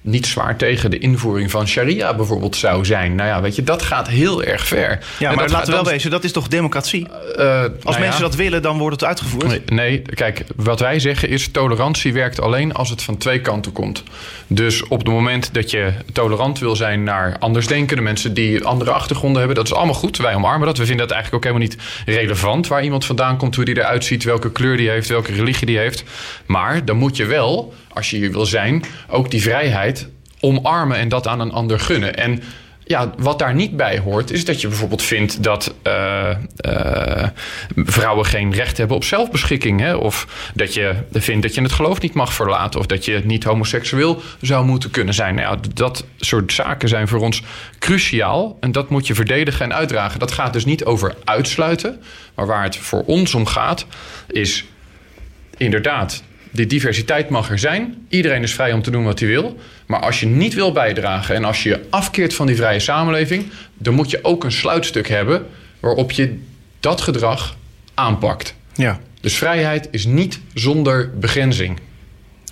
niet zwaar tegen de invoering van sharia bijvoorbeeld zou zijn. Nou ja, weet je, dat gaat heel erg ver. Ja, maar laten we wel wezen, dat is toch democratie? Uh, Als nou mensen ja. dat willen, dan wordt het uitgevoerd. Nee, nee, kijk, wat wij zeggen is, tolerantie werkt alleen als het van twee kanten komt. Dus op het moment dat je tolerant wil zijn naar andersdenkende mensen die andere achtergronden hebben, dat is allemaal goed. Wij omarmen dat. We vinden dat eigenlijk ook helemaal niet relevant waar iemand vandaan komt, hoe die eruit ziet, welke kleur die heeft, welke religie die heeft. Maar dan moet je wel, als je hier wil zijn, ook die vrijheid omarmen en dat aan een ander gunnen. En ja, wat daar niet bij hoort, is dat je bijvoorbeeld vindt dat uh, uh, vrouwen geen recht hebben op zelfbeschikking. Hè? Of dat je vindt dat je het geloof niet mag verlaten. Of dat je niet homoseksueel zou moeten kunnen zijn. Nou ja, dat soort zaken zijn voor ons cruciaal. En dat moet je verdedigen en uitdragen. Dat gaat dus niet over uitsluiten. Maar waar het voor ons om gaat, is inderdaad, die diversiteit mag er zijn. Iedereen is vrij om te doen wat hij wil. Maar als je niet wil bijdragen en als je je afkeert van die vrije samenleving, dan moet je ook een sluitstuk hebben waarop je dat gedrag aanpakt. Ja. Dus vrijheid is niet zonder begrenzing.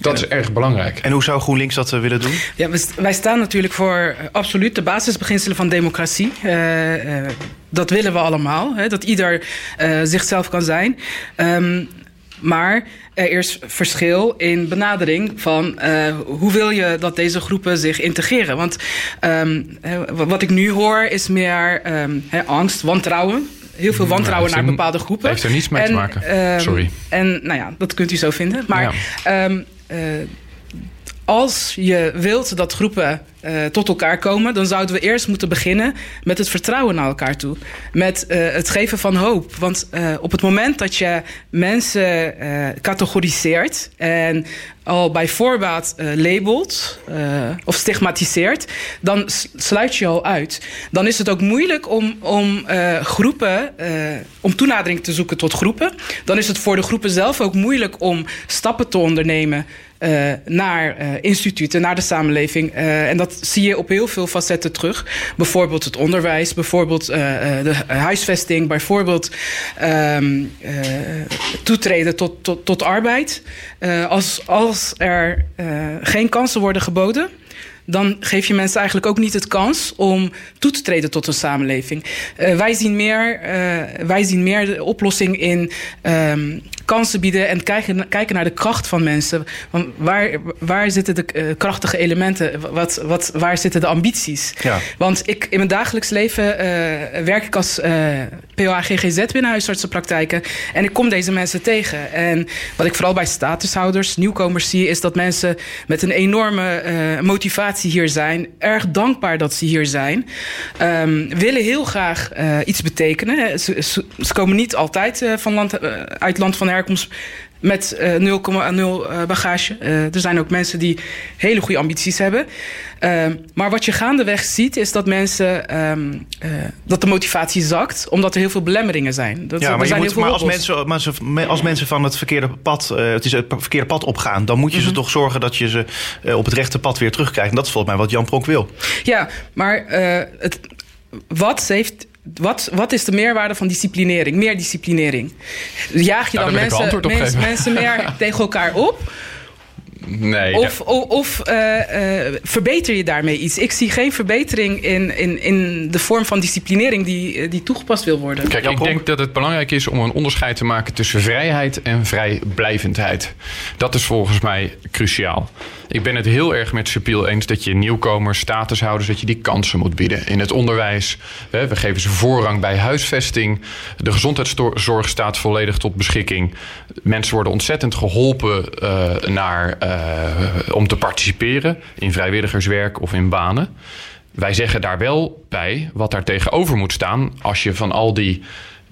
Dat is erg belangrijk. En hoe zou GroenLinks dat willen doen? Ja, wij staan natuurlijk voor absoluut de basisbeginselen van democratie. Uh, uh, dat willen we allemaal. Hè? Dat ieder uh, zichzelf kan zijn. Um, Maar er is verschil in benadering van uh, hoe wil je dat deze groepen zich integreren. Want um, wat ik nu hoor is meer um, he, angst, wantrouwen. Heel veel wantrouwen ja, naar bepaalde groepen. Dat heeft er niets mee en, te maken, um, sorry. En nou ja, dat kunt u zo vinden. Maar ja. um, uh, als je wilt dat groepen uh, tot elkaar komen, dan zouden we eerst moeten beginnen met het vertrouwen naar elkaar toe. Met uh, het geven van hoop. Want uh, op het moment dat je mensen uh, categoriseert en al bij voorbaat uh, labelt uh, of stigmatiseert, dan sluit je al uit. Dan is het ook moeilijk om, om uh, groepen, uh, om toenadering te zoeken tot groepen. Dan is het voor de groepen zelf ook moeilijk om stappen te ondernemen Uh, naar uh, instituten, naar de samenleving. Uh, en dat zie je op heel veel facetten terug. Bijvoorbeeld het onderwijs, bijvoorbeeld uh, de huisvesting, bijvoorbeeld um, uh, toetreden tot, tot, tot arbeid. Uh, als, als er uh, geen kansen worden geboden, dan geef je mensen eigenlijk ook niet het kans om toe te treden tot een samenleving. Uh, wij, zien meer, uh, wij zien meer de oplossing in um, kansen bieden en kijken, kijken naar de kracht van mensen. Want waar, waar zitten de uh, krachtige elementen? Wat, wat, waar zitten de ambities? Ja. Want ik, in mijn dagelijks leven uh, werk ik als uh, P O A G G Z binnen huisartsenpraktijken. En ik kom deze mensen tegen. En wat ik vooral bij statushouders, nieuwkomers zie, is dat mensen met een enorme uh, motivatie hier zijn, erg dankbaar dat ze hier zijn, um, willen heel graag uh, iets betekenen. Ze, ze, ze komen niet altijd uh, van land, uh, uit land van herkomst met nul komma nul uh, bagage. Uh, er zijn ook mensen die hele goede ambities hebben. Uh, maar wat je gaandeweg ziet is dat mensen Um, uh, dat de motivatie zakt, omdat er heel veel belemmeringen zijn. Dat, ja, maar, er zijn je moet, heel veel maar als, mensen, als mensen van het verkeerde pad, uh, het is het verkeerde pad opgaan, dan moet je mm-hmm. ze toch zorgen dat je ze uh, op het rechte pad weer terugkrijgt. En dat is volgens mij wat Jan Pronk wil. Ja, maar uh, het, wat heeft... Wat, wat is de meerwaarde van disciplinering? Meer disciplinering. Jaag je nou, dan mensen, mens, mensen meer tegen elkaar op? Nee. Of, ja. of, of uh, uh, verbeter je daarmee iets? Ik zie geen verbetering in, in, in de vorm van disciplinering die, die toegepast wil worden. Kijk, ik denk dat het belangrijk is om een onderscheid te maken tussen vrijheid en vrijblijvendheid. Dat is volgens mij cruciaal. Ik ben het heel erg met Serpil eens dat je nieuwkomers, statushouders, dat je die kansen moet bieden. In het onderwijs, we geven ze voorrang bij huisvesting. De gezondheidszorg staat volledig tot beschikking. Mensen worden ontzettend geholpen uh, naar, uh, om te participeren in vrijwilligerswerk of in banen. Wij zeggen daar wel bij wat daar tegenover moet staan als je van al die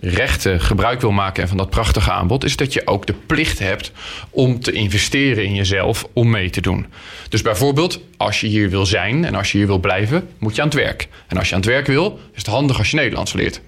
rechten gebruik wil maken en van dat prachtige aanbod, is dat je ook de plicht hebt om te investeren in jezelf om mee te doen. Dus bijvoorbeeld, als je hier wil zijn en als je hier wil blijven, moet je aan het werk. En als je aan het werk wil, is het handig als je Nederlands leert.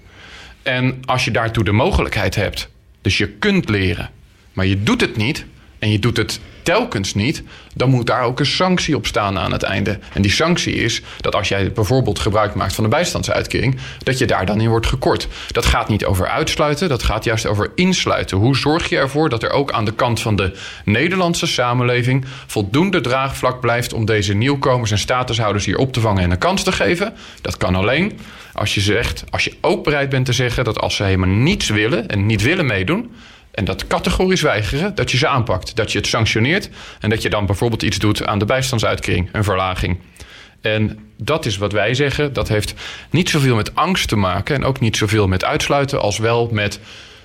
En als je daartoe de mogelijkheid hebt, dus je kunt leren, maar je doet het niet en je doet het telkens niet, dan moet daar ook een sanctie op staan aan het einde. En die sanctie is dat als jij bijvoorbeeld gebruik maakt van de bijstandsuitkering, dat je daar dan in wordt gekort. Dat gaat niet over uitsluiten, dat gaat juist over insluiten. Hoe zorg je ervoor dat er ook aan de kant van de Nederlandse samenleving voldoende draagvlak blijft om deze nieuwkomers en statushouders hier op te vangen en een kans te geven? Dat kan alleen als je zegt, als je ook bereid bent te zeggen dat als ze helemaal niets willen en niet willen meedoen, en dat categorisch weigeren, dat je ze aanpakt. Dat je het sanctioneert en dat je dan bijvoorbeeld iets doet aan de bijstandsuitkering, een verlaging. En dat is wat wij zeggen. Dat heeft niet zoveel met angst te maken en ook niet zoveel met uitsluiten, als wel met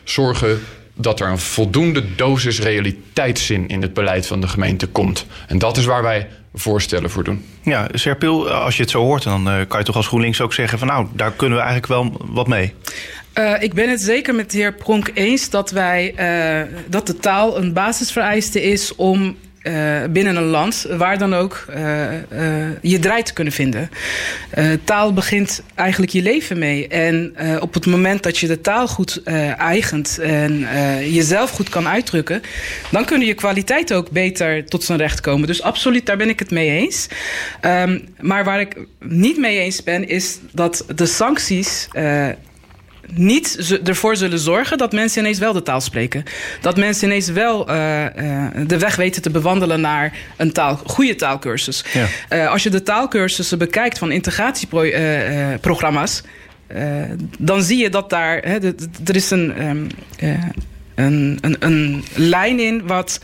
zorgen dat er een voldoende dosis realiteitszin in het beleid van de gemeente komt. En dat is waar wij voorstellen voor doen. Ja, Serpil, als je het zo hoort, dan kan je toch als GroenLinks ook zeggen van nou, daar kunnen we eigenlijk wel wat mee. Uh, ik ben het zeker met de heer Pronk eens dat, wij, uh, dat de taal een basisvereiste is om uh, binnen een land, waar dan ook, uh, uh, je draai te kunnen vinden. Uh, taal begint eigenlijk je leven mee. En uh, op het moment dat je de taal goed uh, eigent en uh, jezelf goed kan uitdrukken, dan kunnen je kwaliteit ook beter tot zijn recht komen. Dus absoluut, daar ben ik het mee eens. Um, maar waar ik niet mee eens ben, is dat de sancties Uh, niet ervoor zullen zorgen dat mensen ineens wel de taal spreken. Dat mensen ineens wel uh, uh, de weg weten te bewandelen naar een taal, goede taalkursus. Ja. Uh, als je de taalkursussen bekijkt van integratieprogramma's, Uh, uh, dan zie je dat daar Hè, er is een Um, uh, een, een, een lijn in wat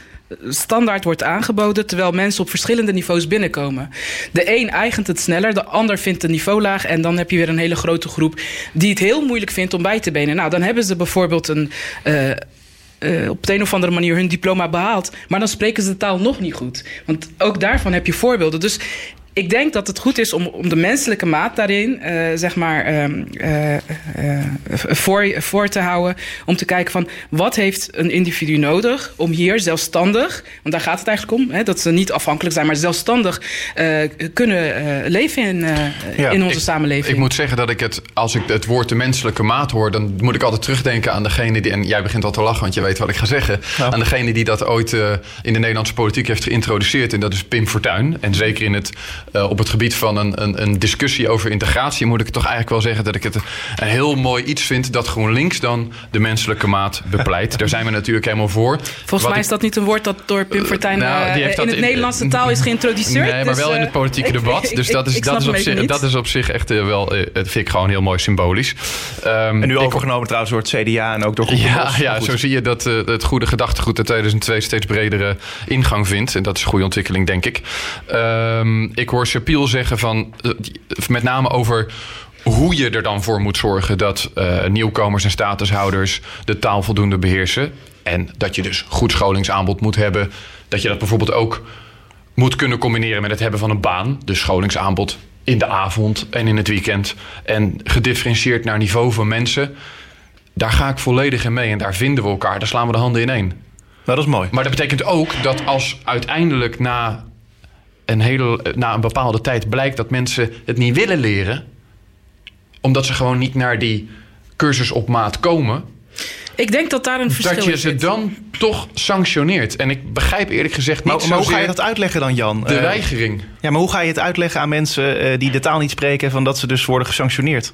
standaard wordt aangeboden, terwijl mensen op verschillende niveaus binnenkomen. De een eigent het sneller, de ander vindt de niveau laag, en dan heb je weer een hele grote groep die het heel moeilijk vindt om bij te benen. Nou, dan hebben ze bijvoorbeeld een... Uh, Uh, op de een of andere manier hun diploma behaald, maar dan spreken ze de taal nog niet goed. Want ook daarvan heb je voorbeelden. Dus ik denk dat het goed is om, om de menselijke maat daarin uh, zeg maar, um, uh, uh, voor, voor te houden. Om te kijken van wat heeft een individu nodig om hier zelfstandig, want daar gaat het eigenlijk om, hè, dat ze niet afhankelijk zijn, maar zelfstandig uh, kunnen uh, leven in, uh, ja, in onze ik, samenleving. Ik moet zeggen dat ik het, als ik het woord de menselijke maat hoor, dan moet ik altijd terugdenken aan degene die, en jij begint al te lachen, want je weet wat ik ga zeggen, nou. aan degene die dat ooit uh, in de Nederlandse politiek heeft geïntroduceerd. En dat is Pim Fortuyn. En zeker in het Uh, op het gebied van een, een, een discussie over integratie moet ik toch eigenlijk wel zeggen dat ik het een heel mooi iets vind dat GroenLinks dan de menselijke maat bepleit. Daar zijn we natuurlijk helemaal voor. Volgens Wat mij is dat niet een woord dat door Pim Fortuyn uh, nou, uh, in het in, Nederlandse taal is geïntroduceerd. Nee, maar dus, wel in het politieke uh, debat. Dus dat is, dat, is op zich, dat is op zich echt uh, wel, uh, dat vind ik gewoon heel mooi symbolisch. Um, en nu overgenomen ik, trouwens door het C D A en ook door GroenLinks. Ja, ja zo zie je dat uh, het goede gedachtegoed uit tweeduizend twee steeds bredere ingang vindt. En dat is een goede ontwikkeling, denk ik. Um, ik Ik hoor Serpil zeggen van, met name over hoe je er dan voor moet zorgen dat uh, nieuwkomers en statushouders de taal voldoende beheersen. En dat je dus goed scholingsaanbod moet hebben. Dat je dat bijvoorbeeld ook moet kunnen combineren met het hebben van een baan. Dus scholingsaanbod in de avond en in het weekend. En gedifferentieerd naar niveau van mensen. Daar ga ik volledig in mee en daar vinden we elkaar. Daar slaan we de handen in één. Nou, dat is mooi. Maar dat betekent ook dat als uiteindelijk na... En heel, na een bepaalde tijd blijkt dat mensen het niet willen leren, omdat ze gewoon niet naar die cursus op maat komen. Ik denk dat daar een verschil is. Dat je ze dan toch sanctioneert. En ik begrijp eerlijk gezegd niet zo. Maar hoe ga je dat uitleggen dan, Jan? De weigering. Ja, maar hoe ga je het uitleggen aan mensen die de taal niet spreken, van dat ze dus worden gesanctioneerd?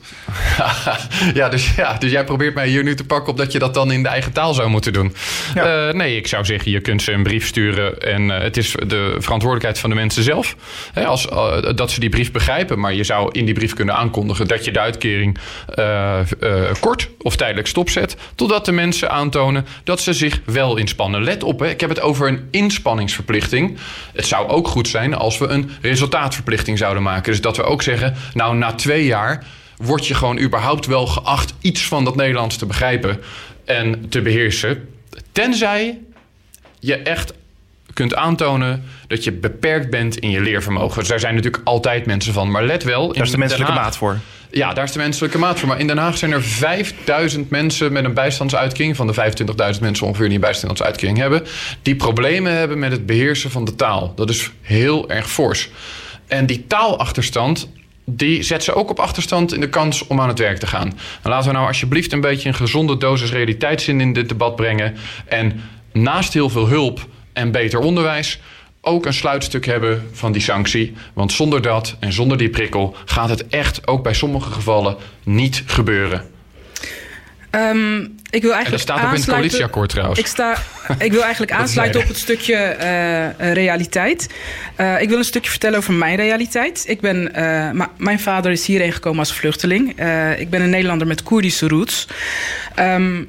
ja, dus, ja, dus jij probeert mij hier nu te pakken op dat je dat dan in de eigen taal zou moeten doen. Ja. Uh, nee, ik zou zeggen, je kunt ze een brief sturen en uh, het is de verantwoordelijkheid van de mensen zelf. Hè, als, uh, dat ze die brief begrijpen, maar je zou in die brief kunnen aankondigen dat je de uitkering uh, uh, kort of tijdelijk stopzet, totdat de mensen aantonen dat ze zich wel inspannen. Let op, hè. Ik heb het over een inspanningsverplichting. Het zou ook goed zijn als we een resultaatverplichting zouden maken. Dus dat we ook zeggen, nou, na twee jaar word je gewoon überhaupt wel geacht iets van dat Nederlands te begrijpen en te beheersen. Tenzij je echt kunt aantonen dat je beperkt bent in je leervermogen. Dus daar zijn natuurlijk altijd mensen van. Maar let wel. Daar is de menselijke maat voor. Ja, daar is de menselijke maat voor. Maar in Den Haag zijn er vijfduizend mensen met een bijstandsuitkering, van de vijfentwintigduizend mensen ongeveer die een bijstandsuitkering hebben, die problemen hebben met het beheersen van de taal. Dat is heel erg fors. En die taalachterstand, die zet ze ook op achterstand in de kans om aan het werk te gaan. En laten we nou alsjeblieft een beetje een gezonde dosis realiteitszin in dit debat brengen. En naast heel veel hulp en beter onderwijs ook een sluitstuk hebben van die sanctie. Want zonder dat en zonder die prikkel gaat het echt ook bij sommige gevallen niet gebeuren. Um, ik wil eigenlijk en dat staat ook in het coalitieakkoord trouwens. Ik, sta, ik wil eigenlijk aansluiten op het stukje uh, realiteit. Uh, ik wil een stukje vertellen over mijn realiteit. Ik ben, uh, ma- mijn vader is hierheen gekomen als vluchteling. Uh, ik ben een Nederlander met Koerdische roots. Um,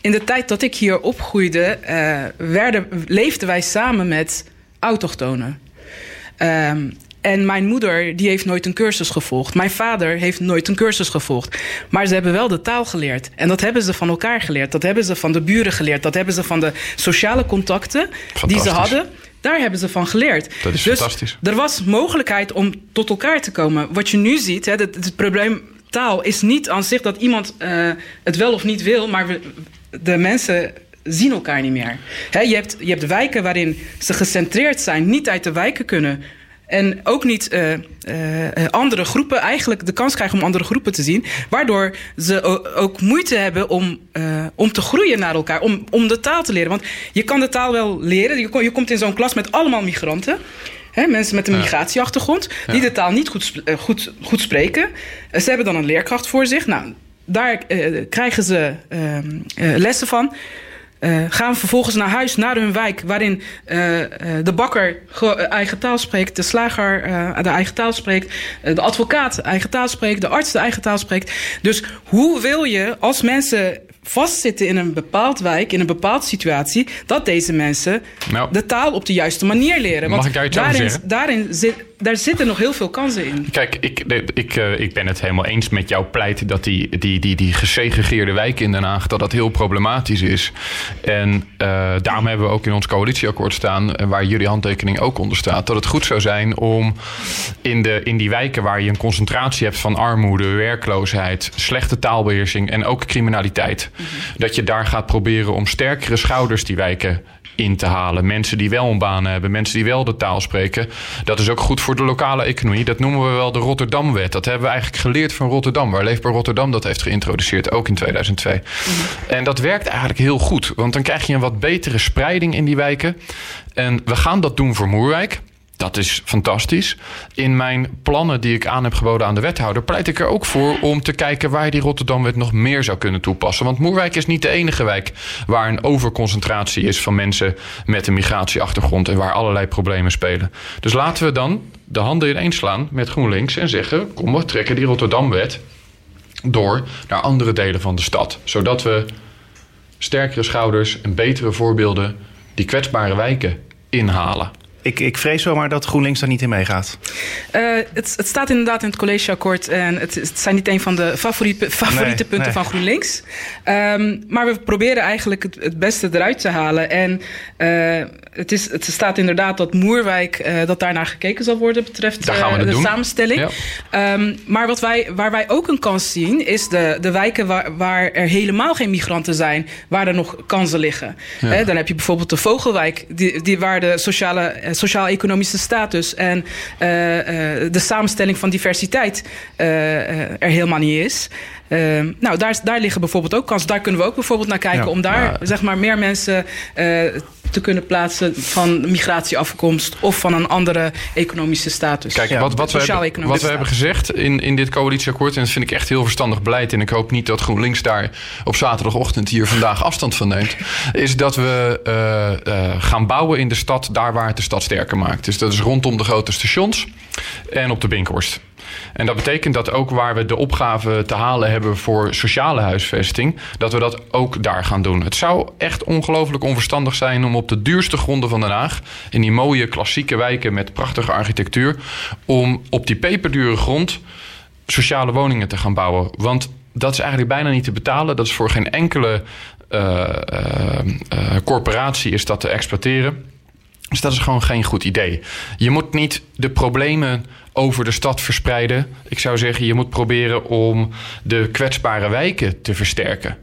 In de tijd dat ik hier opgroeide, uh, werden, leefden wij samen met autochtonen. Um, en mijn moeder die heeft nooit een cursus gevolgd. Mijn vader heeft nooit een cursus gevolgd. Maar ze hebben wel de taal geleerd. En dat hebben ze van elkaar geleerd. Dat hebben ze van de buren geleerd. Dat hebben ze van de sociale contacten die ze hadden. Daar hebben ze van geleerd. Dat is dus fantastisch. Er was mogelijkheid om tot elkaar te komen. Wat je nu ziet, hè, het, het probleem taal is niet aan zich dat iemand uh, het wel of niet wil, maar we, de mensen zien elkaar niet meer. He, je, hebt, je hebt wijken waarin ze gecentreerd zijn, niet uit de wijken kunnen. En ook niet uh, uh, andere groepen eigenlijk de kans krijgen om andere groepen te zien. Waardoor ze o- ook moeite hebben om, uh, om te groeien naar elkaar. Om, om de taal te leren. Want je kan de taal wel leren. Je, je komt in zo'n klas met allemaal migranten. He, mensen met een migratieachtergrond. Ja. Die de taal niet goed, goed, goed spreken. Ze hebben dan een leerkracht voor zich. Nou, daar uh, krijgen ze uh, uh, lessen van. Uh, gaan vervolgens naar huis, naar hun wijk, waarin uh, uh, de bakker ge- uh, eigen taal spreekt, de slager uh, de eigen taal spreekt, uh, de advocaat eigen taal spreekt, de arts de eigen taal spreekt. Dus hoe wil je als mensen vastzitten in een bepaald wijk, in een bepaalde situatie, dat deze mensen nou, de taal op de juiste manier leren. Want mag ik daar iets over zeggen? Daarin zit, daar zitten nog heel veel kansen in. Kijk, ik, ik, ik ben het helemaal eens met jouw pleit dat die, die, die, die gesegregeerde wijk in Den Haag, dat dat heel problematisch is. En uh, daarom hebben we ook in ons coalitieakkoord staan, waar jullie handtekening ook onder staat, dat het goed zou zijn om in, de, in die wijken waar je een concentratie hebt van armoede, werkloosheid, slechte taalbeheersing en ook criminaliteit, dat je daar gaat proberen om sterkere schouders die wijken in te halen. Mensen die wel een baan hebben, mensen die wel de taal spreken. Dat is ook goed voor de lokale economie. Dat noemen we wel de Rotterdam-wet. Dat hebben we eigenlijk geleerd van Rotterdam, waar Leefbaar Rotterdam dat heeft geïntroduceerd, ook in tweeduizend twee. En dat werkt eigenlijk heel goed, want dan krijg je een wat betere spreiding in die wijken. En we gaan dat doen voor Moerwijk. Dat is fantastisch. In mijn plannen die ik aan heb geboden aan de wethouder, pleit ik er ook voor om te kijken waar die Rotterdam-wet nog meer zou kunnen toepassen. Want Moerwijk is niet de enige wijk waar een overconcentratie is van mensen met een migratieachtergrond en waar allerlei problemen spelen. Dus laten we dan de handen ineen slaan met GroenLinks en zeggen, kom, we trekken die Rotterdam-wet door naar andere delen van de stad. Zodat we sterkere schouders en betere voorbeelden die kwetsbare wijken inhalen. Ik, ik vrees wel maar dat GroenLinks daar niet in meegaat. Uh, het, het staat inderdaad in het collegeakkoord. En het, het zijn niet een van de favoriete, favoriete nee, punten nee. van GroenLinks. Um, maar we proberen eigenlijk het, het beste eruit te halen. En uh, het, is, het staat inderdaad dat Moerwijk, uh, dat daarnaar gekeken zal worden betreft uh, de doen. samenstelling. Ja. Um, maar wat wij, waar wij ook een kans zien, is de, de wijken waar, waar er helemaal geen migranten zijn, waar er nog kansen liggen. Ja. He, dan heb je bijvoorbeeld de Vogelwijk, die, die waar de sociale sociaal-economische status en uh, uh, de samenstelling van diversiteit uh, uh, er helemaal niet is. Uh, nou, daar, daar liggen bijvoorbeeld ook kansen. Daar kunnen we ook bijvoorbeeld naar kijken, ja, om daar maar, zeg maar, meer mensen uh, te kunnen plaatsen van migratieafkomst of van een andere economische status. Kijk, ja, wat, wat, we hebben, wat we hebben gezegd in, in dit coalitieakkoord, en dat vind ik echt heel verstandig beleid, en ik hoop niet dat GroenLinks daar op zaterdagochtend hier vandaag afstand van neemt, is dat we uh, uh, gaan bouwen in de stad daar waar het de stad sterker maakt. Dus dat is rondom de grote stations en op de Binkhorst. En dat betekent dat ook waar we de opgave te halen hebben voor sociale huisvesting, dat we dat ook daar gaan doen. Het zou echt ongelooflijk onverstandig zijn om op de duurste gronden van Den Haag, in die mooie klassieke wijken met prachtige architectuur, om op die peperdure grond sociale woningen te gaan bouwen. Want dat is eigenlijk bijna niet te betalen. Dat is voor geen enkele uh, uh, uh, corporatie is dat te exploiteren. Dus dat is gewoon geen goed idee. Je moet niet de problemen over de stad verspreiden. Ik zou zeggen, je moet proberen om de kwetsbare wijken te versterken.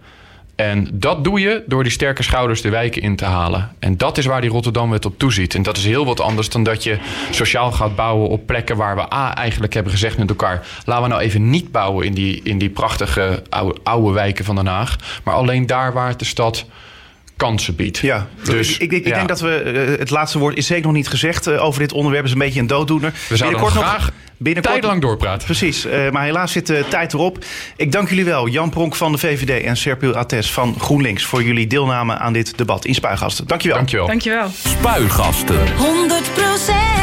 En dat doe je door die sterke schouders de wijken in te halen. En dat is waar die Rotterdam-wet op toeziet. En dat is heel wat anders dan dat je sociaal gaat bouwen op plekken waar we A, eigenlijk hebben gezegd met elkaar, laten we nou even niet bouwen in die, in die prachtige oude, oude wijken van Den Haag. Maar alleen daar waar de stad kansen biedt. Ja, dus ik, ik, ik ja. denk dat we uh, het laatste woord is zeker nog niet gezegd uh, over dit onderwerp. Is een beetje een dooddoener. We zouden nog graag binnenkort tijd lang doorpraten. Precies, uh, maar helaas zit de tijd erop. Ik dank jullie wel, Jan Pronk van de V V D en Serpil Ates van GroenLinks, voor jullie deelname aan dit debat in Spuigasten. Dank je wel. Dank je wel. Spuigasten. honderd procent